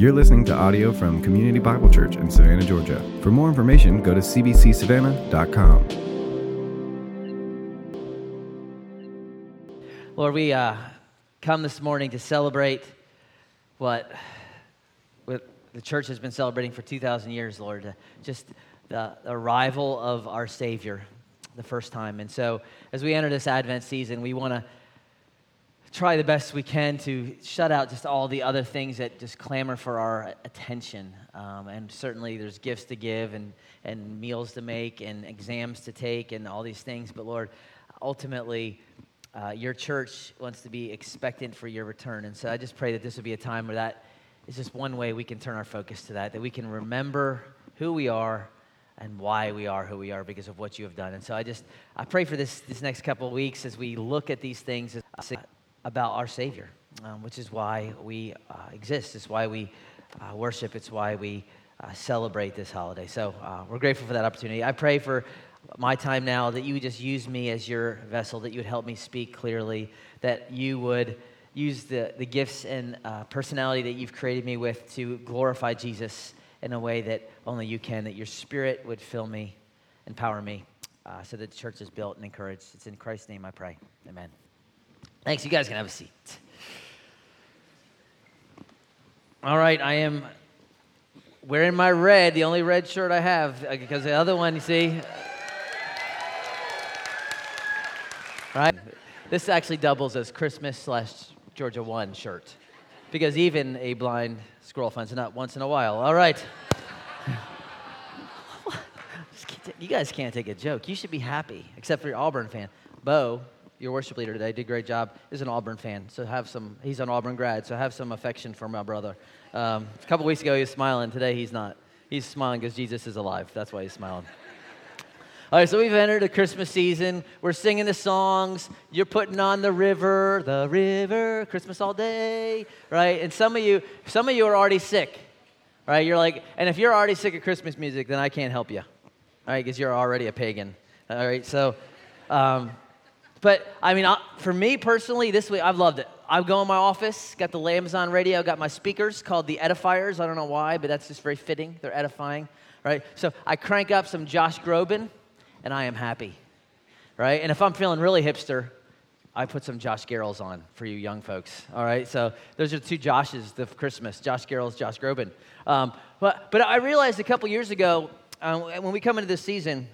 You're listening to audio from Community Bible Church in Savannah, Georgia. For more information, go to cbcsavannah.com. Lord, we come this morning to celebrate what the church has been celebrating for 2,000 years, Lord, just the arrival of our Savior the first time. And so as we enter this Advent season, we want to try the best we can to shut out just all the other things that just clamor for our attention. And certainly there's gifts to give and meals to make and exams to take and all these things. But Lord, ultimately, your church wants to be expectant for your return. And so I just pray that this would be a time where that is just one way we can turn our focus to that we can remember who we are and why we are who we are because of what you have done. And so I pray for this next couple of weeks as we look at these things about our Savior, which is why we exist. It's why we worship. It's why we celebrate this holiday. So we're grateful for that opportunity. I pray for my time now that you would just use me as your vessel, that you would help me speak clearly, that you would use the gifts and personality that you've created me with to glorify Jesus in a way that only you can, that your Spirit would fill me, empower me, so that the church is built and encouraged. It's in Christ's name I pray. Amen. Thanks. You guys can have a seat. All right, I am wearing my red, the only red shirt I have, because the other one, you see. Right? This actually doubles as Christmas / Georgia 1 shirt, because even a blind squirrel finds a nut once in a while. All right. You guys can't take a joke. You should be happy, except for your Auburn fan. Bo, your worship leader today, did a great job, is an Auburn fan, so he's an Auburn grad, so have some affection for my brother. A couple weeks ago he was smiling, today he's not. He's smiling because Jesus is alive, that's why he's smiling. All right, so we've entered the Christmas season, we're singing the songs, you're putting on the river, Christmas all day, right? And some of you are already sick, right? You're like, and if you're already sick of Christmas music, then I can't help you, all right, because you're already a pagan, all right? So, but, I mean, for me personally, this week, I've loved it. I go in my office, got the Amazon radio, got my speakers called the Edifiers. I don't know why, but that's just very fitting. They're edifying, right? So I crank up some Josh Groban, and I am happy, right? And if I'm feeling really hipster, I put some Josh Garrels on for you young folks, all right? So those are the two Joshes of Christmas, Josh Garrels, Josh Groban. But I realized a couple years ago, when we come into this season,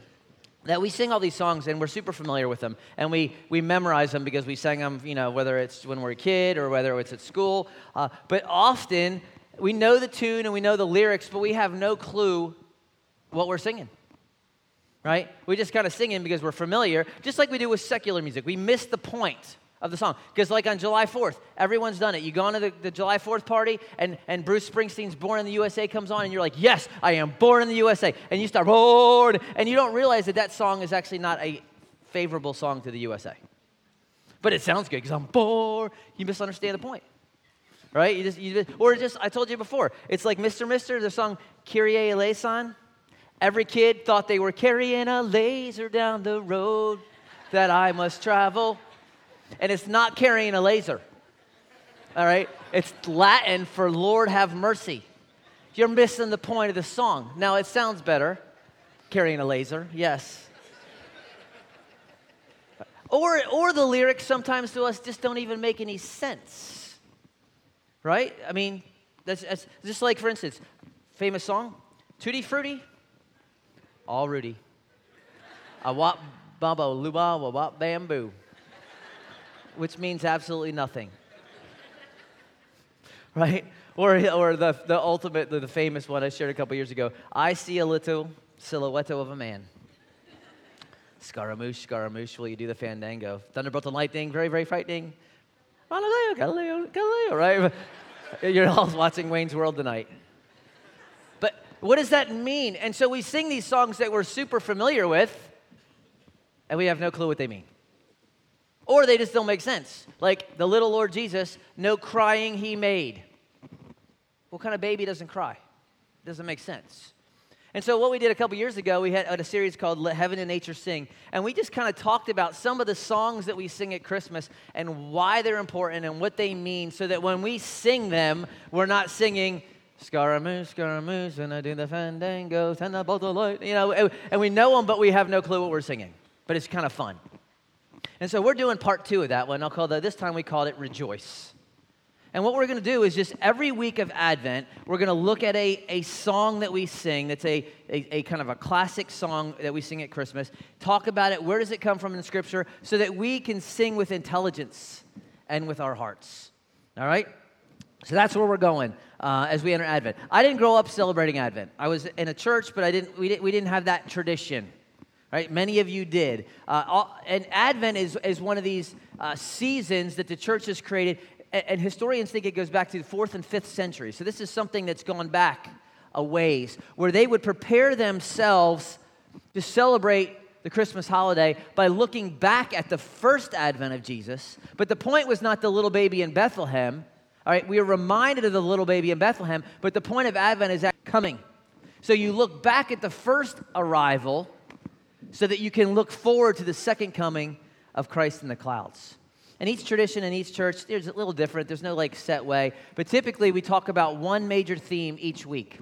that we sing all these songs and we're super familiar with them and we memorize them because we sang them, you know, whether it's when we're a kid or whether it's at school. But often we know the tune and we know the lyrics, but we have no clue what we're singing, right? We just kind of sing it because we're familiar, just like we do with secular music. We miss the point of the song because, like on July 4th, everyone's done it. You go on to the July 4th party and Bruce Springsteen's Born in the USA comes on and you're like, yes, I am born in the USA. And you start, born, and you don't realize that song is actually not a favorable song to the USA. But it sounds good because I'm born. You misunderstand the point, right? Or I told you before, it's like Mr. the song Kyrie Eleison. Every kid thought they were carrying a laser down the road that I must travel. And it's not carrying a laser, all right? It's Latin for Lord have mercy. You're missing the point of the song. Now, it sounds better, carrying a laser, yes. Or the lyrics sometimes to us just don't even make any sense, right? I mean, that's just like, for instance, famous song, Tutti Frutti, all Rudy. A wop, babo, luba, wop, bamboo. Which means absolutely nothing, right? Or the ultimate, the famous one I shared a couple years ago. I see a little silhouette of a man. Scaramouche, Scaramouche, will you do the fandango? Thunderbolt and lightning, very, very frightening. Galileo, Galileo, Galileo, right? You're all watching Wayne's World tonight. But what does that mean? And so we sing these songs that we're super familiar with, and we have no clue what they mean. Or they just don't make sense. Like the little Lord Jesus, no crying he made. What kind of baby doesn't cry? It doesn't make sense. And so what we did a couple years ago, we had a series called Let Heaven and Nature Sing. And we just kind of talked about some of the songs that we sing at Christmas and why they're important and what they mean so that when we sing them, we're not singing Scaramouche, Scaramouche, and I do the fandango, and the bolt of light, you know, and we know them, but we have no clue what we're singing. But it's kind of fun. And so we're doing part two of that one. I'll call that, this time we called it Rejoice. And what we're going to do is just every week of Advent, we're going to look at a song that we sing that's a kind of a classic song that we sing at Christmas, talk about it, where does it come from in Scripture, so that we can sing with intelligence and with our hearts. All right? So that's where we're going as we enter Advent. I didn't grow up celebrating Advent. I was in a church, but we didn't have that tradition. Right? Many of you did. And Advent is one of these seasons that the church has created, and historians think it goes back to the 4th and 5th century. So this is something that's gone back a ways, where they would prepare themselves to celebrate the Christmas holiday by looking back at the first Advent of Jesus. But the point was not the little baby in Bethlehem. All right, we are reminded of the little baby in Bethlehem, but the point of Advent is that coming. So you look back at the first arrival, so that you can look forward to the second coming of Christ in the clouds. And each tradition in each church is a little different. There's no like set way. But typically we talk about one major theme each week.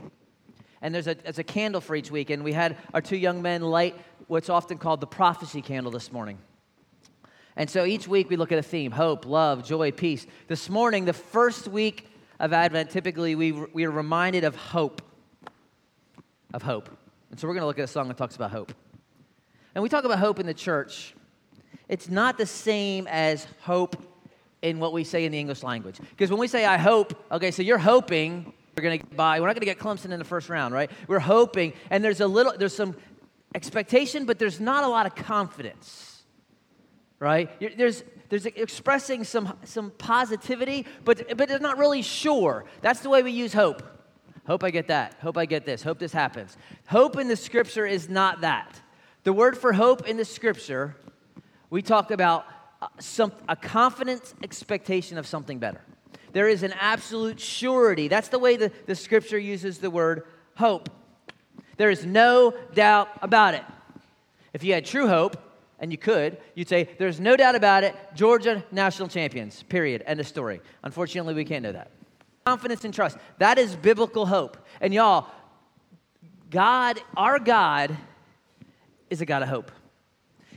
And there's a candle for each week. And we had our two young men light what's often called the prophecy candle this morning. And so each week we look at a theme: hope, love, joy, peace. This morning, the first week of Advent, typically we are reminded of hope. Of hope. And so we're going to look at a song that talks about hope. And we talk about hope in the church. It's not the same as hope in what we say in the English language. Because when we say, I hope, okay, so you're hoping we're going to get by. We're not going to get Clemson in the first round, right? We're hoping, and there's some expectation, but there's not a lot of confidence, right? There's expressing some positivity, but they're not really sure. That's the way we use hope. Hope I get that. Hope I get this. Hope this happens. Hope in the Scripture is not that. The word for hope in the Scripture, we talk about a confident expectation of something better. There is an absolute surety. That's the way the Scripture uses the word hope. There is no doubt about it. If you had true hope, and you could, you'd say, there's no doubt about it, Georgia national champions, period, end of story. Unfortunately, we can't know that. Confidence and trust, that is biblical hope. And y'all, God, our God, is a God of hope.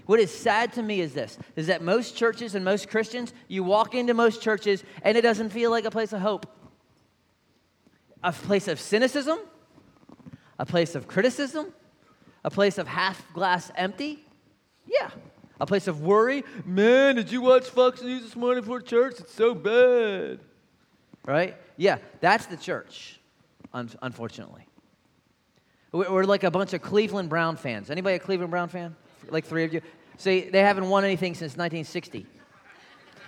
What is sad to me is that most churches and most Christians, you walk into most churches and it doesn't feel like a place of hope. A place of cynicism, a place of criticism, a place of half glass empty, yeah. A place of worry, man, did you watch Fox News this morning before church? It's so bad, right? Yeah, that's the church, unfortunately. We're like a bunch of Cleveland Brown fans. Anybody a Cleveland Brown fan? Like three of you? See, they haven't won anything since 1960.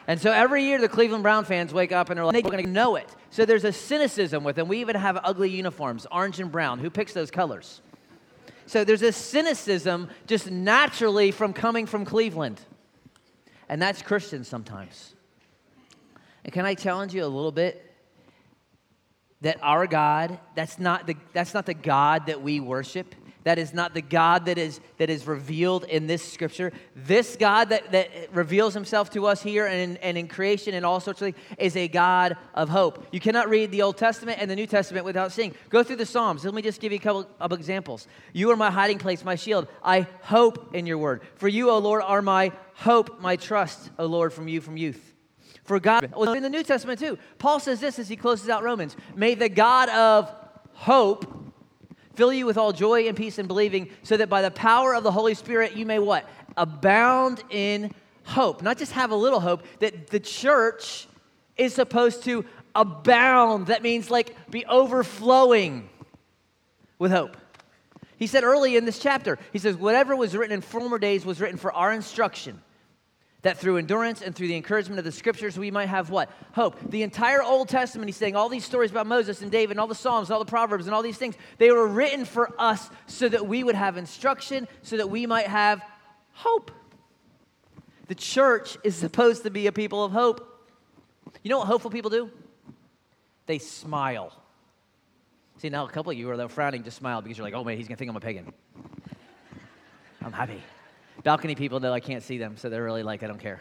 And so every year the Cleveland Brown fans wake up and they're like, we're going to know it. So there's a cynicism with them. We even have ugly uniforms, orange and brown. Who picks those colors? So there's a cynicism just naturally from coming from Cleveland. And that's Christians sometimes. And can I challenge you a little bit? That our God, that's not the God that we worship. That is not the God that is revealed in this Scripture. This God that reveals himself to us here and in creation and all sorts of things is a God of hope. You cannot read the Old Testament and the New Testament without seeing. Go through the Psalms. Let me just give you a couple of examples. You are my hiding place, my shield. I hope in your word. For you, O Lord, are my hope, my trust, O Lord, from you from youth. For God, well, in the New Testament too, Paul says this as he closes out Romans, may the God of hope fill you with all joy and peace in believing, so that by the power of the Holy Spirit you may what? Abound in hope. Not just have a little hope, that the church is supposed to abound. That means like be overflowing with hope. He said early in this chapter, he says, whatever was written in former days was written for our instruction, that through endurance and through the encouragement of the Scriptures, we might have what? Hope. The entire Old Testament, he's saying all these stories about Moses and David and all the Psalms and all the Proverbs and all these things, they were written for us so that we would have instruction, so that we might have hope. The church is supposed to be a people of hope. You know what hopeful people do? They smile. See, now a couple of you are frowning, just smile because you're like, oh man, he's going to think I'm a pagan. I'm happy. Balcony people know I can't see them, so they're really like, I don't care.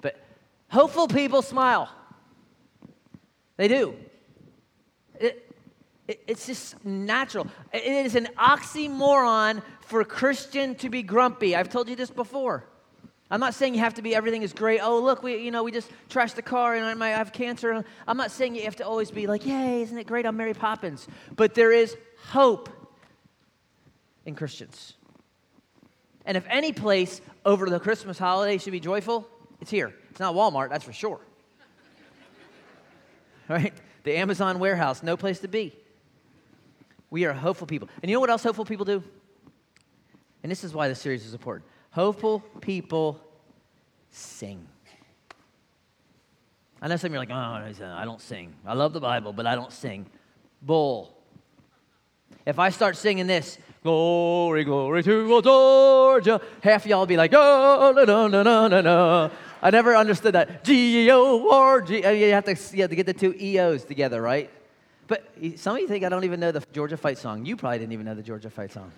But hopeful people smile. They do. It's just natural. It is an oxymoron for a Christian to be grumpy. I've told you this before. I'm not saying you have to be everything is great. Oh, look, we just trashed the car and I might have cancer. I'm not saying you have to always be like, yay, isn't it great? I'm Mary Poppins. But there is hope in Christians. And if any place over the Christmas holiday should be joyful, it's here. It's not Walmart, that's for sure. Right? The Amazon warehouse, no place to be. We are hopeful people. And you know what else hopeful people do? And this is why this series is important. Hopeful people sing. I know some of you are like, oh, I don't sing. I love the Bible, but I don't sing. Bull. If I start singing this, glory, glory to Georgia, half of y'all will be like, oh, no, no, no, no, no, no. I never understood that. G-O-R-G. You have to get the two E-O's together, right? But some of you think I don't even know the Georgia fight song. You probably didn't even know the Georgia fight song.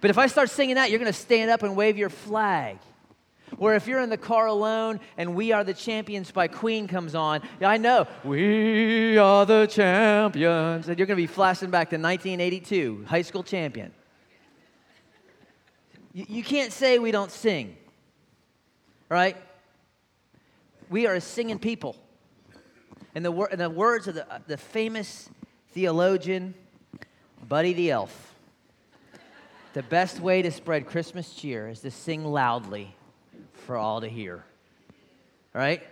But if I start singing that, you're going to stand up and wave your flag. Where if you're in the car alone and We Are the Champions by Queen comes on, I know, we are the champions. And you're going to be flashing back to 1982, high school champion. You can't say we don't sing, right? We are a singing people. And the words of the famous theologian, Buddy the Elf, the best way to spread Christmas cheer is to sing loudly for all to hear, right?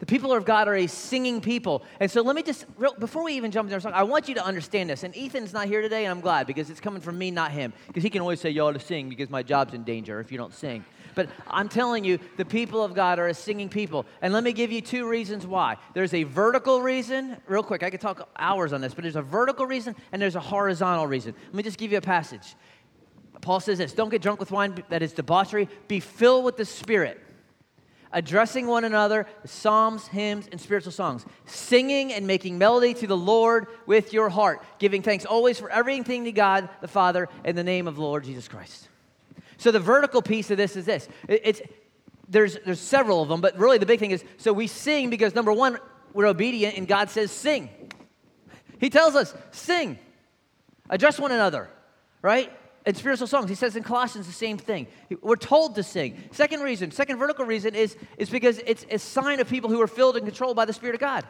The people of God are a singing people. And so let me just, before we even jump into our song, I want you to understand this. And Ethan's not here today, and I'm glad, because it's coming from me, not him. Because he can always say, you ought to sing, because my job's in danger if you don't sing. But I'm telling you, the people of God are a singing people. And let me give you two reasons why. There's a vertical reason. Real quick, I could talk hours on this, but there's a vertical reason, and there's a horizontal reason. Let me just give you a passage. Paul says this, don't get drunk with wine, that is debauchery. Be filled with the Spirit, addressing one another, psalms, hymns, and spiritual songs, singing and making melody to the Lord with your heart, giving thanks always for everything to God the Father in the name of the Lord Jesus Christ. So the vertical piece of this is this. There's several of them, but really the big thing is, so we sing because, number one, we're obedient, and God says sing. He tells us, sing. Address one another, right? And spiritual songs. He says in Colossians the same thing. We're told to sing. Second reason, second vertical reason is because it's a sign of people who are filled and controlled by the Spirit of God.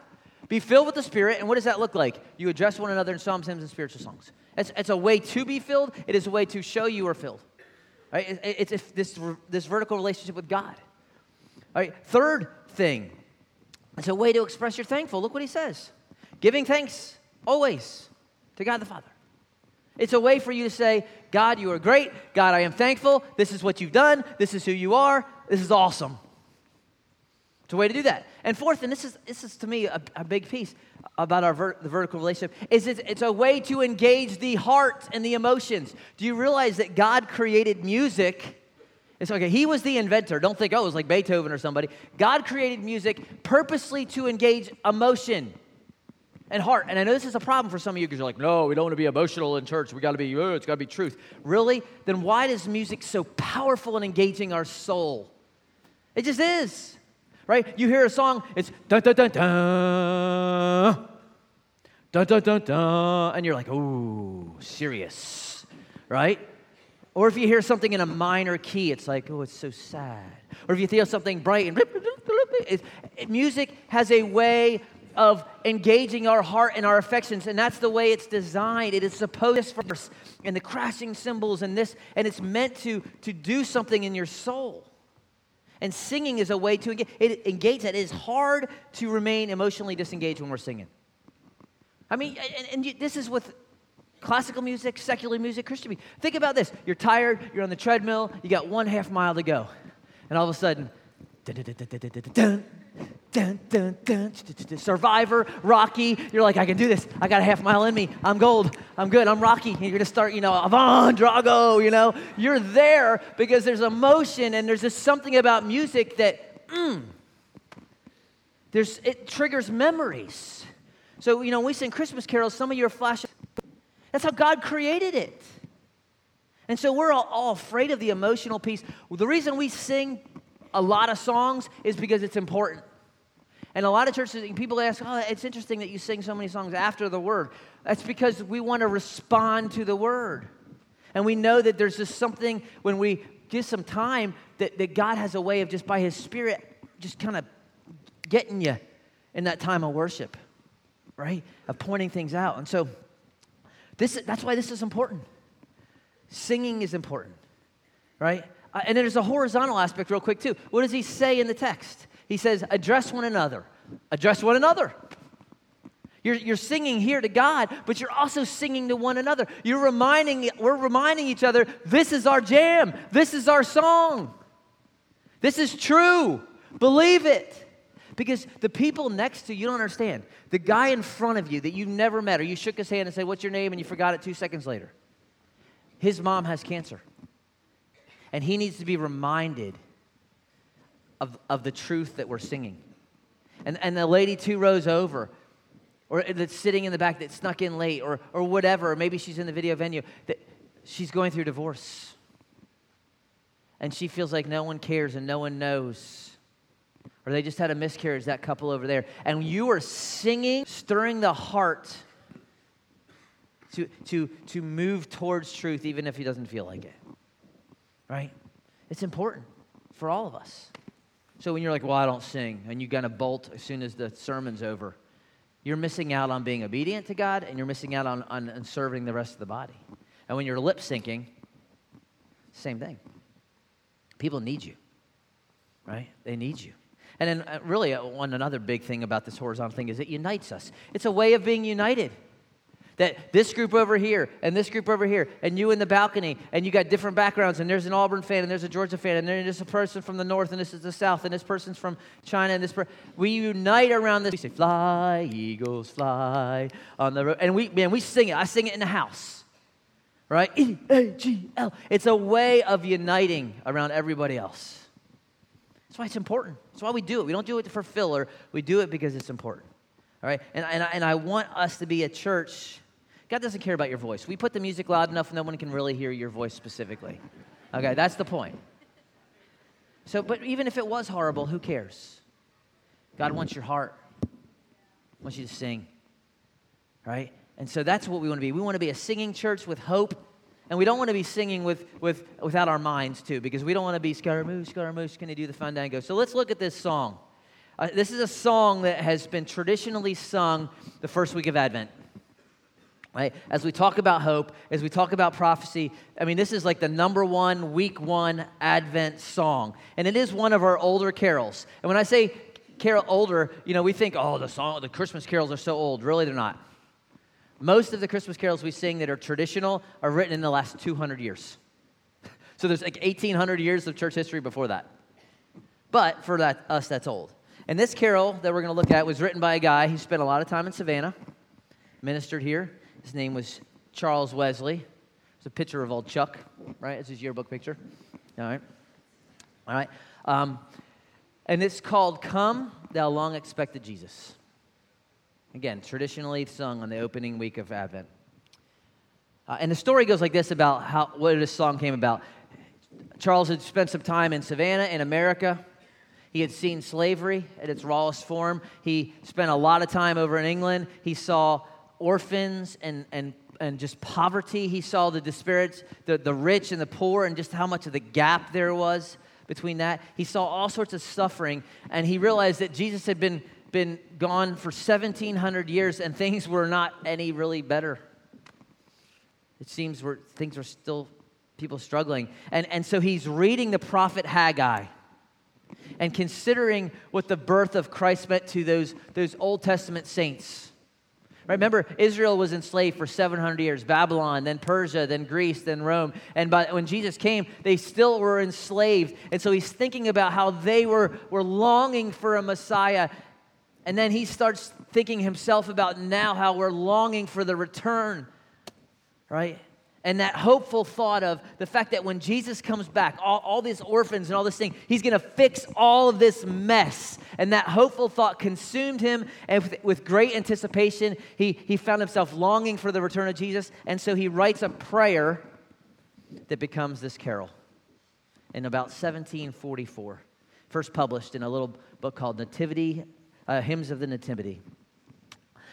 Be filled with the Spirit, and what does that look like? You address one another in psalms, hymns, and spiritual songs. It's a way to be filled. It is a way to show you are filled. Right? It's this vertical relationship with God. All right. Third thing, it's a way to express your thankful. Look what he says. Giving thanks always to God the Father. It's a way for you to say, God, you are great. God, I am thankful. This is what you've done. This is who you are. This is awesome. It's a way to do that. And fourth, and this is to me a big piece about our the vertical relationship, is it's a way to engage the heart and the emotions. Do you realize that God created music? It's okay. He was the inventor. Don't think, oh, it was like Beethoven or somebody. God created music purposely to engage emotion and heart. And I know this is a problem for some of you because you're like, no, we don't want to be emotional in church. We got to be, it's got to be truth. Really? Then why is music so powerful in engaging our soul? It just is, right? You hear a song, it's dun-dun-dun-dun, dun-dun-dun-dun, and you're like, ooh, serious, right? Or if you hear something in a minor key, it's like, oh, it's so sad. Or if you feel something bright, and music has a way of engaging our heart and our affections, and that's the way it's designed. It is supposed to first, and the crashing cymbals and this, and it's meant to do something in your soul. And singing is a way to engage. It engages that. It is hard to remain emotionally disengaged when we're singing. I mean, and this is with classical music, secular music, Christian music. Think about this. You're tired, you're on the treadmill, you got 1/2 mile to go, and all of a sudden, dun-dun-dun-dun-dun-dun-dun. Dun, dun, dun, Survivor, Rocky. You're like, I can do this. I got 1/2 mile in me. I'm gold. I'm good. I'm Rocky. And you're going to start, Ivan Drago, You're there because there's emotion and there's just something about music that, it triggers memories. So, when we sing Christmas carols, some of you are flashing. That's how God created it. And so we're all afraid of the emotional piece. The reason we sing a lot of songs is because it's important. And a lot of churches, people ask, oh, it's interesting that you sing so many songs after the Word. That's because we want to respond to the Word. And we know that there's just something, when we give some time, that God has a way of just by His Spirit just kind of getting you in that time of worship, right? Of pointing things out. And so that's why this is important. Singing is important, right? And then there's a horizontal aspect real quick, too. What does he say in the text? He says, address one another. Address one another. You're singing here to God, but you're also singing to one another. We're reminding each other, this is our jam. This is our song. This is true. Believe it. Because the people next to you don't understand. The guy in front of you that you never met, or you shook his hand and said, what's your name? And you forgot it 2 seconds later. His mom has cancer. And he needs to be reminded of the truth that we're singing. And the lady 2 rows over, or that's sitting in the back that snuck in late, or whatever, or maybe she's in the video venue, that she's going through divorce. And she feels like no one cares and no one knows. Or they just had a miscarriage, that couple over there. And you are singing, stirring the heart to move towards truth, even if he doesn't feel like it. Right? It's important for all of us. So when you're like, well, I don't sing, and you kind of bolt as soon as the sermon's over, you're missing out on being obedient to God, and you're missing out on serving the rest of the body. And when you're lip syncing, same thing. People need you, right? They need you. And then really another big thing about this horizontal thing is it unites us. It's a way of being united. That this group over here, and this group over here, and you in the balcony, and you got different backgrounds, and there's an Auburn fan, and there's a Georgia fan, and there's a person from the north, and this is the south, and this person's from China, and we unite around this. We say, fly, eagles, fly on the road. And we sing it. I sing it in the house, right? EAGL. It's a way of uniting around everybody else. That's why it's important. That's why we do it. We don't do it for filler. We do it because it's important, all right? And I want us to be a church. God doesn't care about your voice. We put the music loud enough, no one can really hear your voice specifically. Okay, that's the point. So, but even if it was horrible, who cares? God wants your heart. He wants you to sing, right? And so that's what we want to be. We want to be a singing church with hope, and we don't want to be singing without our minds, too, because we don't want to be scaramouche, scaramouche, can you do the fandango? So let's look at this song. This is a song that has been traditionally sung the first week of Advent. Right? As we talk about hope, as we talk about prophecy, I mean, this is like the number one, week one Advent song. And it is one of our older carols. And when I say carol older, you know, we think, oh, the Christmas carols are so old. Really, they're not. Most of the Christmas carols we sing that are traditional are written in the last 200 years. So there's like 1,800 years of church history before that. But for us, that's old. And this carol that we're going to look at was written by a guy who spent a lot of time in Savannah, ministered here. His name was Charles Wesley. It's a picture of old Chuck, right? It's his yearbook picture. All right. And it's called Come Thou Long Expected Jesus. Again, traditionally sung on the opening week of Advent. And the story goes like this about what this song came about. Charles had spent some time in Savannah in America. He had seen slavery at its rawest form. He spent a lot of time over in England. He saw orphans and just poverty. He saw the disparities, the rich and the poor, and just how much of the gap there was between that. He saw all sorts of suffering, and he realized that Jesus had been gone for 1,700 years, and things were not any really better. It seems things are still people struggling, and so he's reading the prophet Haggai, and considering what the birth of Christ meant to those Old Testament saints. Remember, Israel was enslaved for 700 years, Babylon, then Persia, then Greece, then Rome. And when Jesus came, they still were enslaved. And so he's thinking about how they were longing for a Messiah. And then he starts thinking himself about now how we're longing for the return, right? And that hopeful thought of the fact that when Jesus comes back, all these orphans and all this thing, he's going to fix all of this mess. And that hopeful thought consumed him, and with great anticipation, he found himself longing for the return of Jesus. And so he writes a prayer that becomes this carol in about 1744, first published in a little book called Nativity Hymns of the Nativity.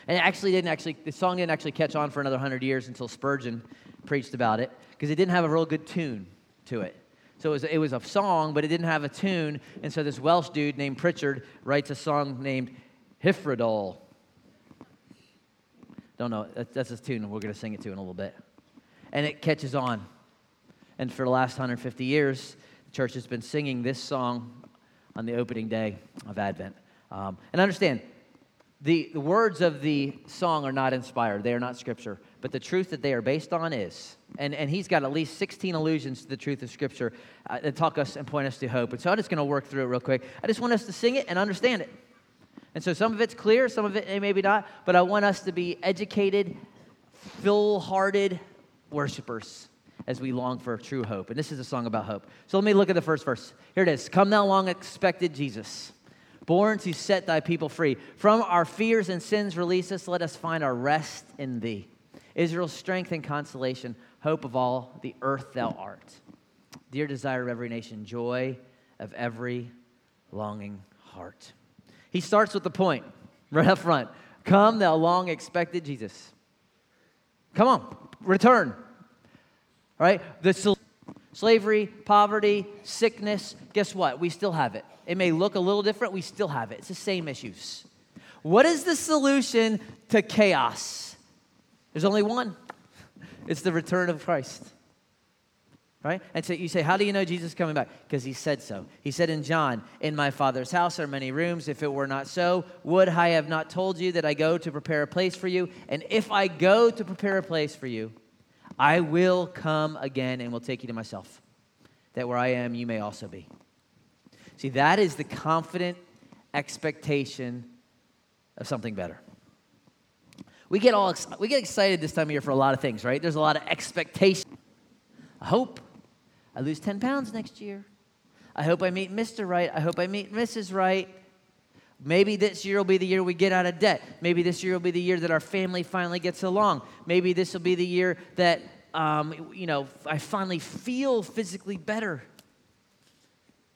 And it actually the song didn't catch on for another 100 years until Spurgeon preached about it, because it didn't have a real good tune to it. So it was a song, but it didn't have a tune. And so this Welsh dude named Pritchard writes a song named Hyfrydol. Don't know. That's his tune. We're going to sing it to in a little bit. And it catches on. And for the last 150 years, the church has been singing this song on the opening day of Advent. And understand, the words of the song are not inspired. They are not Scripture. But the truth that they are based on is, and he's got at least 16 allusions to the truth of Scripture that talk us and point us to hope. And so I'm just going to work through it real quick. I just want us to sing it and understand it. And so some of it's clear, some of it maybe not, but I want us to be educated, full-hearted worshipers as we long for true hope. And this is a song about hope. So let me look at the first verse. Here it is. Come thou long expected Jesus, born to set thy people free. From our fears and sins release us. Let us find our rest in thee. Israel's strength and consolation, hope of all the earth thou art. Dear desire of every nation, joy of every longing heart. He starts with the point right up front. Come thou long expected Jesus. Come on, return. All right, the slavery, poverty, sickness, guess what? We still have it. It may look a little different, we still have it. It's the same issues. What is the solution to chaos? There's only one. It's the return of Christ. Right? And so you say, how do you know Jesus is coming back? Because he said so. He said in John, in my Father's house are many rooms. If it were not so, would I have not told you that I go to prepare a place for you? And if I go to prepare a place for you, I will come again and will take you to myself, that where I am, you may also be. See, that is the confident expectation of something better. We get excited this time of year for a lot of things, right? There's a lot of expectation. I hope I lose 10 pounds next year. I hope I meet Mr. Right. I hope I meet Mrs. Right. Maybe this year will be the year we get out of debt. Maybe this year will be the year that our family finally gets along. Maybe this will be the year that, I finally feel physically better.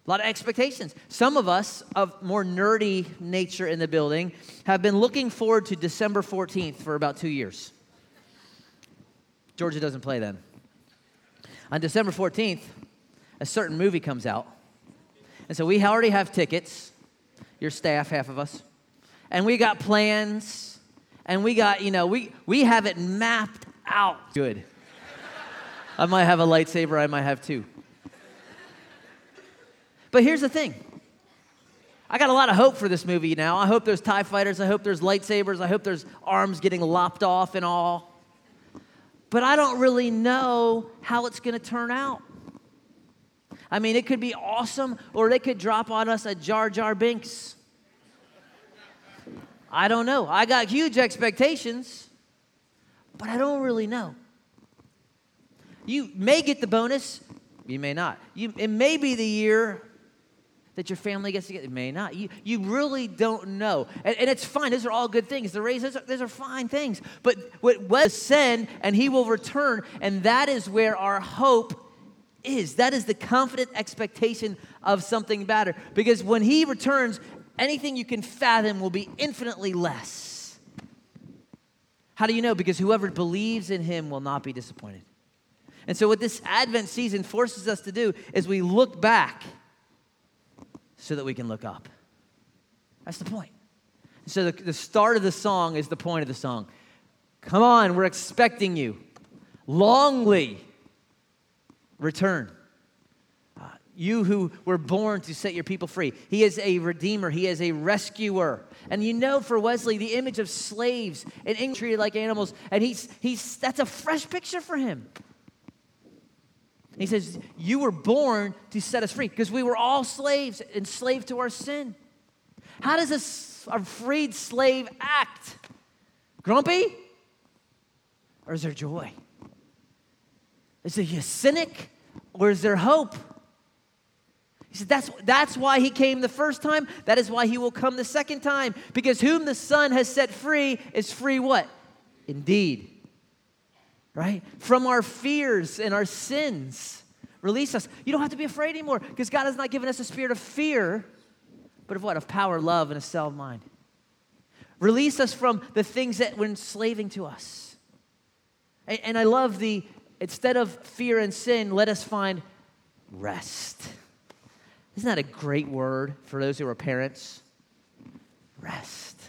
A lot of expectations. Some of us of more nerdy nature in the building have been looking forward to December 14th for about 2 years. Georgia doesn't play then. On December 14th, a certain movie comes out. And so we already have tickets, your staff, half of us. And we got plans. And we got, we have it mapped out. Good. I might have a lightsaber. I might have two. But here's the thing. I got a lot of hope for this movie now. I hope there's TIE fighters. I hope there's lightsabers. I hope there's arms getting lopped off and all. But I don't really know how it's going to turn out. I mean, it could be awesome, or they could drop on us a Jar Jar Binks. I don't know. I got huge expectations, but I don't really know. You may get the bonus. You may not. It may be the year that your family gets together. It may not. You really don't know. And it's fine. Those are all good things. The raise, those are fine things. But what was send, and he will return, and that is where our hope is. That is the confident expectation of something better. Because when he returns, anything you can fathom will be infinitely less. How do you know? Because whoever believes in him will not be disappointed. And so what this Advent season forces us to do is we look back so that we can look up. That's the point. So the start of the song is the point of the song. Come on, we're expecting you. Longly return. You who were born to set your people free. He is a redeemer. He is a rescuer. And for Wesley, the image of slaves and being treated like animals, and he's that's a fresh picture for him. He says, you were born to set us free because we were all slaves, enslaved to our sin. How does a freed slave act? Grumpy? Or is there joy? Is he a cynic? Or is there hope? He said, that's why he came the first time. That is why he will come the second time. Because whom the Son has set free is free what? Indeed. Right? From our fears and our sins, release us. You don't have to be afraid anymore because God has not given us a spirit of fear, but of what? Of power, love, and a sound mind. Release us from the things that were enslaving to us. And I love the, instead of fear and sin, let us find rest. Isn't that a great word for those who are parents? Rest.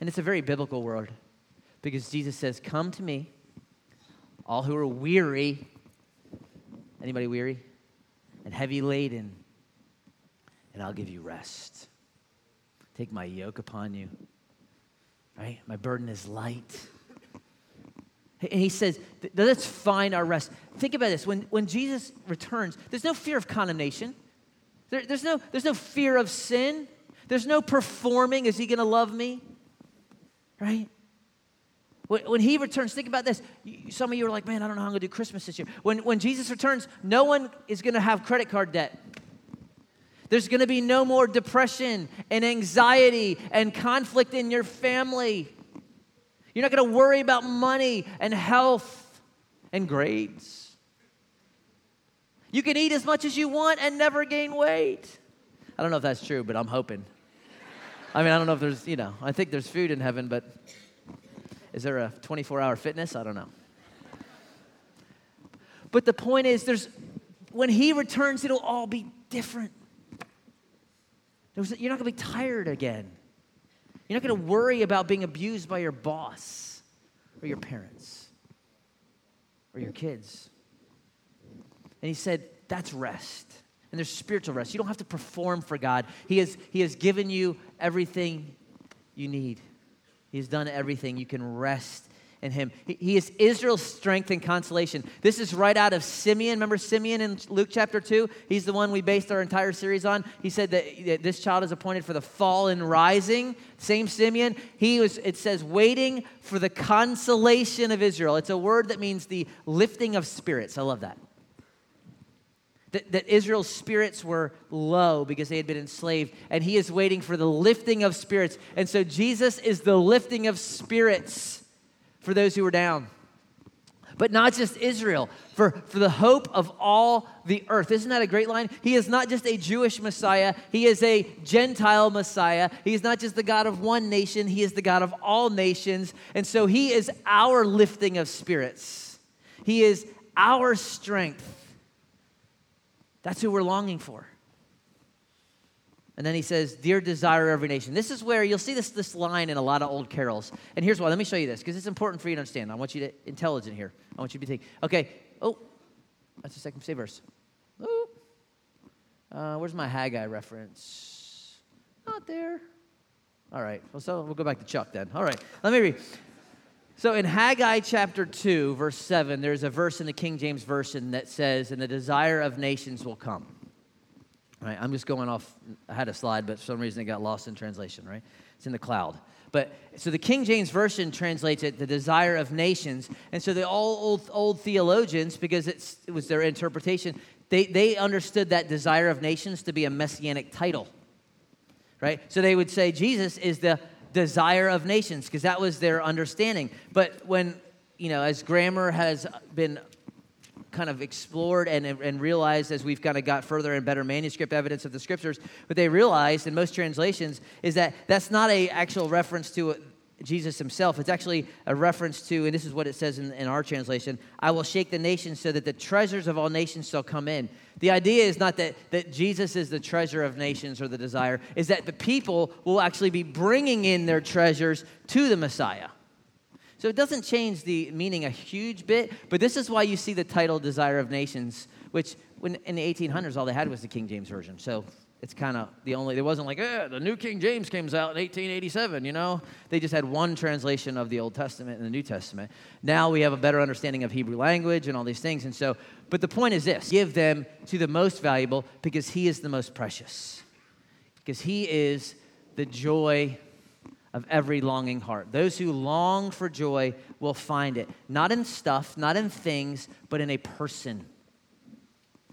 And it's a very biblical word because Jesus says, come to me, all who are weary. Anybody weary? And heavy laden, and I'll give you rest. Take my yoke upon you, right? My burden is light. And he says, let's find our rest. Think about this. When Jesus returns, there's no fear of condemnation. There's no fear of sin. There's no performing. Is he going to love me? Right? When he returns, think about this. Some of you are like, man, I don't know how I'm going to do Christmas this year. When Jesus returns, no one is going to have credit card debt. There's going to be no more depression and anxiety and conflict in your family. You're not going to worry about money and health and grades. You can eat as much as you want and never gain weight. I don't know if that's true, but I'm hoping. I mean, I don't know if there's, I think there's food in heaven, but... is there a 24-hour fitness? I don't know. But the point is, when he returns, it'll all be different. You're not going to be tired again. You're not going to worry about being abused by your boss or your parents or your kids. And he said, that's rest. And there's spiritual rest. You don't have to perform for God. He has given you everything you need. He's done everything. You can rest in him. He is Israel's strength and consolation. This is right out of Simeon. Remember Simeon in Luke chapter 2? He's the one we based our entire series on. He said that this child is appointed for the fall and rising. Same Simeon. It says, waiting for the consolation of Israel. It's a word that means the lifting of spirits. I love that. That Israel's spirits were low because they had been enslaved, and he is waiting for the lifting of spirits. And so Jesus is the lifting of spirits for those who are down. But not just Israel, for the hope of all the earth. Isn't that a great line? He is not just a Jewish Messiah. He is a Gentile Messiah. He is not just the God of one nation. He is the God of all nations. And so he is our lifting of spirits. He is our strength. That's who we're longing for. And then he says, dear desire of every nation. This is where you'll see this line in a lot of old carols. And here's why. Let me show you this, because it's important for you to understand. I want you to intelligent here. I want you to be thinking, okay, that's the second verse. Where's my Haggai reference? Not there. All right. Well, so we'll go back to Chuck then. All right. Let me read. So in Haggai chapter 2, verse 7, there's a verse in the King James Version that says, and the desire of nations will come. All right, I'm just going off. I had a slide, but for some reason it got lost in translation, right? It's in the cloud. But so the King James Version translates it, the desire of nations. And so the old theologians, because it was their interpretation, they understood that desire of nations to be a messianic title, right? So they would say Jesus is the desire of nations, because that was their understanding. But when, as grammar has been kind of explored and realized as we've kind of got further and better manuscript evidence of the scriptures, what they realized in most translations is that that's not an actual reference to Jesus himself. It's actually a reference to, and this is what it says in our translation, I will shake the nations so that the treasures of all nations shall come in. The idea is not that Jesus is the treasure of nations or the desire, is that the people will actually be bringing in their treasures to the Messiah. So it doesn't change the meaning a huge bit, but this is why you see the title Desire of Nations, which in the 1800s, all they had was the King James Version. So it's kind of there wasn't like, the New King James comes out in 1887, They just had one translation of the Old Testament and the New Testament. Now we have a better understanding of Hebrew language and all these things. And so, but the point is this, give them to the most valuable because he is the most precious. Because he is the joy of every longing heart. Those who long for joy will find it. Not in stuff, not in things, but in a person.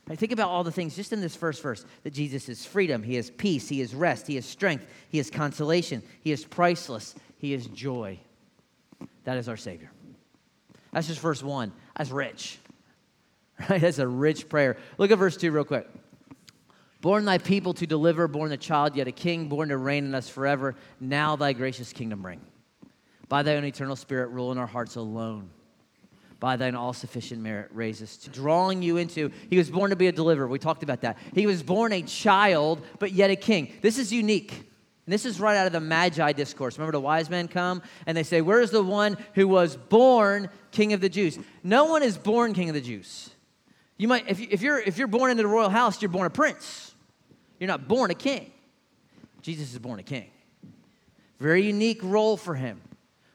Right, think about all the things just in this first verse, that Jesus is freedom, he is peace, he is rest, he is strength, he is consolation, he is priceless, he is joy. That is our Savior. That's just verse 1. That's rich. Right? That's a rich prayer. Look at verse 2 real quick. Born thy people to deliver, born a child, yet a king, born to reign in us forever. Now thy gracious kingdom reign. By thy own eternal spirit, rule in our hearts alone. By thine all-sufficient merit, raise us to. Drawing you into, he was born to be a deliverer. We talked about that. He was born a child, but yet a king. This is unique. And this is right out of the Magi discourse. Remember the wise men come, and they say, where is the one who was born king of the Jews? No one is born king of the Jews. You might, if you're born into the royal house, you're born a prince. You're not born a king. Jesus is born a king. Very unique role for him.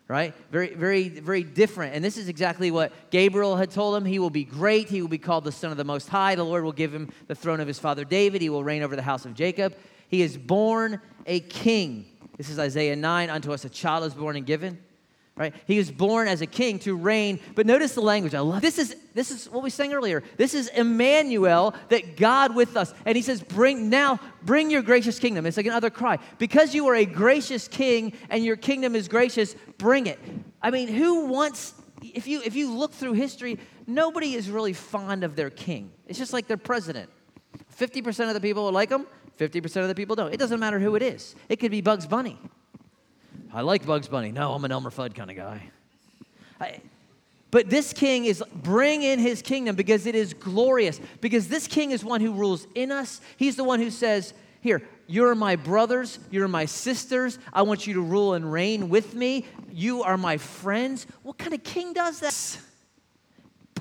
Right? Very, very, very different. And this is exactly what Gabriel had told him. He will be great. He will be called the Son of the Most High. The Lord will give him the throne of his father David. He will reign over the house of Jacob. He is born a king. This is Isaiah 9. Unto us a child is born and given. Right? He is born as a king to reign. But notice the language. I love this is what we sang earlier. This is Emmanuel, that God with us. And he says, bring your gracious kingdom. It's like another cry. Because you are a gracious king and your kingdom is gracious, bring it. I mean, who wants, if you look through history, nobody is really fond of their king. It's just like their president. 50% of the people like him, 50% of the people don't. It doesn't matter who it is. It could be Bugs Bunny. I like Bugs Bunny. No, I'm an Elmer Fudd kind of guy. But this king is, bring in his kingdom because it is glorious. Because this king is one who rules in us. He's the one who says, here, you're my brothers. You're my sisters. I want you to rule and reign with me. You are my friends. What kind of king does that?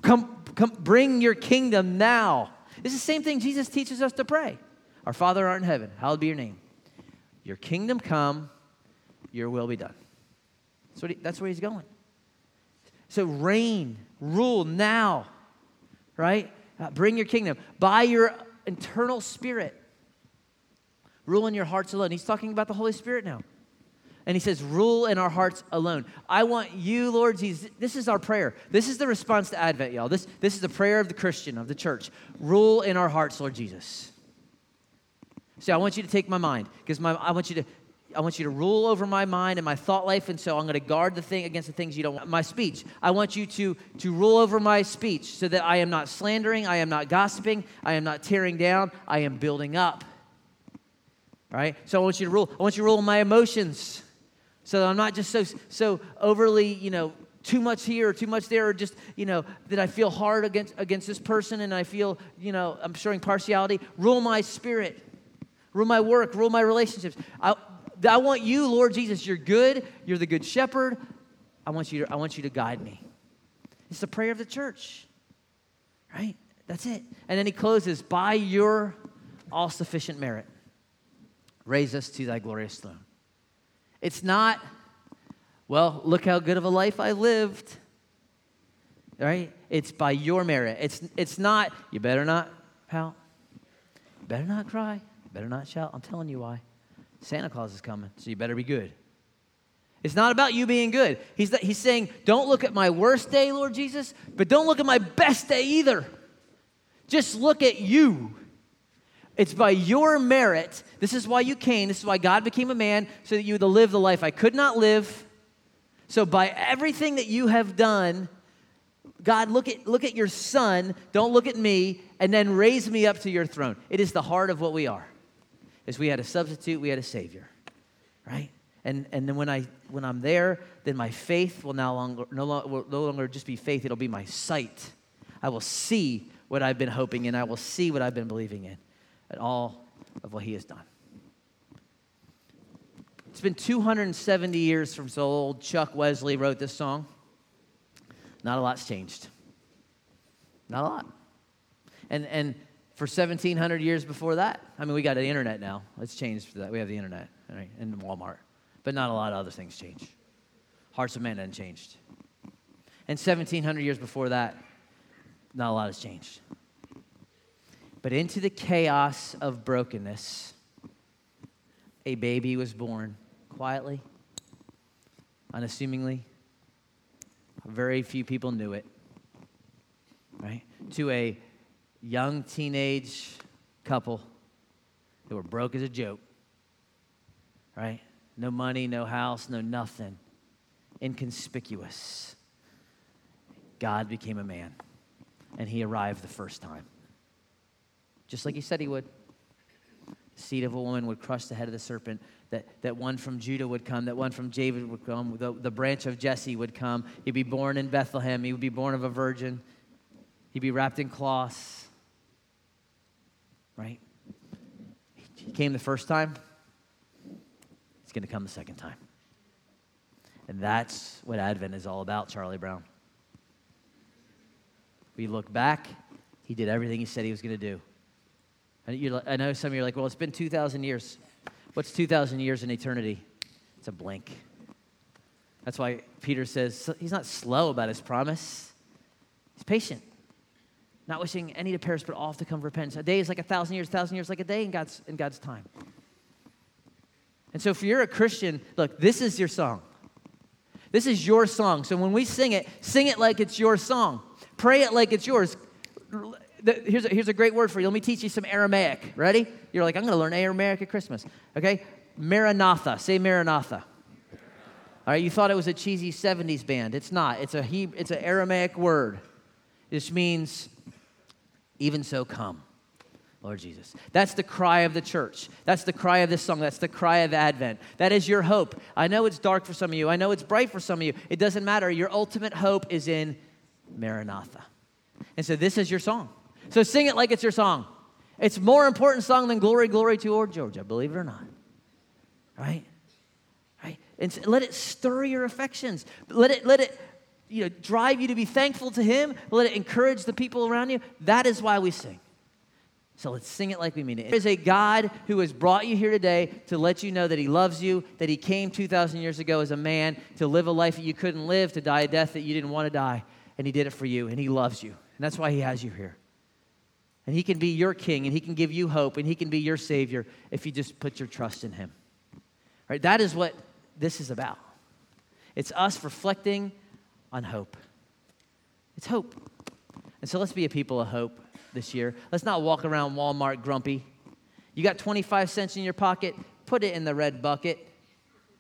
Come, bring your kingdom now. It's the same thing Jesus teaches us to pray. Our Father who art in heaven, hallowed be your name. Your kingdom come, your will be done. That's where he's going. So reign, rule now, right? Bring your kingdom by your internal spirit. Rule in your hearts alone. He's talking about the Holy Spirit now. And he says, rule in our hearts alone. I want you, Lord Jesus. This is our prayer. This is the response to Advent, y'all. This is the prayer of the Christian, of the church. Rule in our hearts, Lord Jesus. So I want you to take my mind, because I want you to rule over my mind and my thought life, and so I'm going to guard the thing against the things you don't want. My speech. I want you to rule over my speech so that I am not slandering, I am not gossiping, I am not tearing down, I am building up. All right? So I want you to rule. I want you to rule my emotions so that I'm not just so overly, too much here or too much there, or just, that I feel hard against this person and I feel, I'm showing partiality. Rule my spirit. Rule my work. Rule my relationships. I want you, Lord Jesus. You're good. You're the good shepherd. I want you to guide me. It's the prayer of the church, right? That's it. And then he closes, by your all-sufficient merit, raise us to thy glorious throne. It's not, well, look how good of a life I lived, right? It's by your merit. It's not, you better not pout. You better not cry. You better not shout. I'm telling you why. Santa Claus is coming, so you better be good. It's not about you being good. He's saying, don't look at my worst day, Lord Jesus, but don't look at my best day either. Just look at you. It's by your merit. This is why you came. This is why God became a man, so that you would live the life I could not live. So by everything that you have done, God, look at your son. Don't look at me, and then raise me up to your throne. It is the heart of what we are. Is we had a substitute, we had a Savior, right? And then when I'm there, then my faith will no longer just be faith, it'll be my sight. I will see what I've been hoping in, I will see what I've been believing in, and all of what he has done. It's been 270 years from so old Chuck Wesley wrote this song. Not a lot's changed. Not a lot. And for 1,700 years before that, I mean, we got the internet now. It's changed for that. We have the internet, right, and Walmart. But not a lot of other things change. Hearts of men haven't changed. And 1,700 years before that, not a lot has changed. But into the chaos of brokenness, a baby was born quietly, unassumingly. Very few people knew it, right? To a young teenage couple that were broke as a joke, right? No money, no house, no nothing. Inconspicuous. God became a man, and he arrived the first time. Just like he said he would. seed of a woman would crush the head of the serpent, that one from Judah would come, that one from David would come, the branch of Jesse would come. He'd be born in Bethlehem. He would be born of a virgin. He'd be wrapped in cloths, right? He came the first time. He's going to come the second time. And that's what Advent is all about, Charlie Brown. We look back. He did everything he said he was going to do. I know some of you are like, well, it's been 2,000 years. What's 2,000 years in eternity? It's a blink. That's why Peter says he's not slow about his promise. He's patient, not wishing any to perish, but all to come to repentance. A day is like 1,000 years, 1,000 years like a day in God's time. And so if you're a Christian, look, this is your song. This is your song. So when we sing it like it's your song. Pray it like it's yours. Here's a great word for you. Let me teach you some Aramaic. Ready? You're like, I'm going to learn Aramaic at Christmas. Okay? Maranatha. Say Maranatha. All right, you thought it was a cheesy 70s band. It's not. It's an Aramaic word. This means, even so come, Lord Jesus. That's the cry of the church. That's the cry of this song. That's the cry of Advent. That is your hope. I know it's dark for some of you. I know it's bright for some of you. It doesn't matter. Your ultimate hope is in Maranatha. And so this is your song. So sing it like it's your song. It's a more important song than Glory, Glory to Old Georgia, believe it or not. Right? And so let it stir your affections. Let it drive you to be thankful to him. Let it encourage the people around you. That is why we sing. So let's sing it like we mean it. There is a God who has brought you here today to let you know that he loves you, that he came 2,000 years ago as a man to live a life that you couldn't live, to die a death that you didn't want to die. And he did it for you, and he loves you. And that's why he has you here. And he can be your king, and he can give you hope, and he can be your savior if you just put your trust in him. Right? That is what this is about. It's us reflecting on hope. It's hope. And so let's be a people of hope this year. Let's not walk around Walmart grumpy. You got 25 cents in your pocket, put it in the red bucket.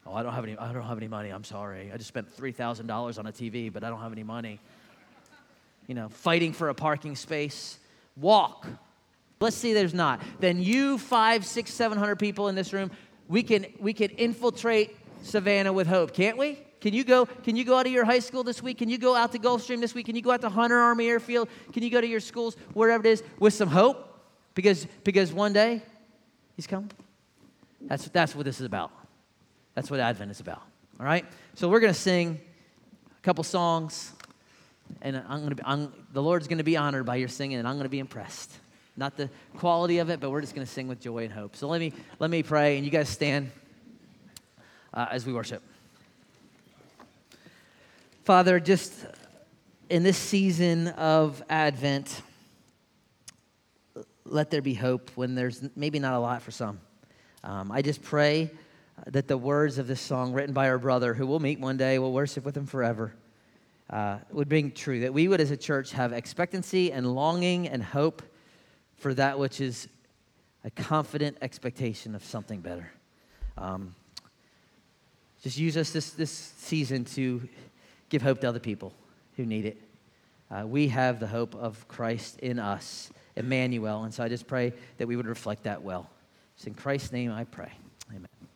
Oh, I don't have any money. I'm sorry. I just spent $3,000 on a TV, but I don't have any money. Fighting for a parking space. Walk. Let's see there's not. Then you, 500, 600, 700 people in this room, we can infiltrate Savannah with hope, can't we? Can you go out of your high school this week? Can you go out to Gulfstream this week? Can you go out to Hunter Army Airfield? Can you go to your schools, wherever it is, with some hope? Because one day, he's coming. That's what this is about. That's what Advent is about. All right? So we're going to sing a couple songs. And the Lord's going to be honored by your singing, and I'm going to be impressed. Not the quality of it, but we're just going to sing with joy and hope. So let me pray, and you guys stand as we worship. Father, just in this season of Advent, let there be hope when there's maybe not a lot for some. I just pray that the words of this song written by our brother, who we'll meet one day, we'll worship with him forever, would bring true, that we would as a church have expectancy and longing and hope for that which is a confident expectation of something better. Just use us this season to give hope to other people who need it. We have the hope of Christ in us, Emmanuel, and so I just pray that we would reflect that well. It's in Christ's name I pray. Amen.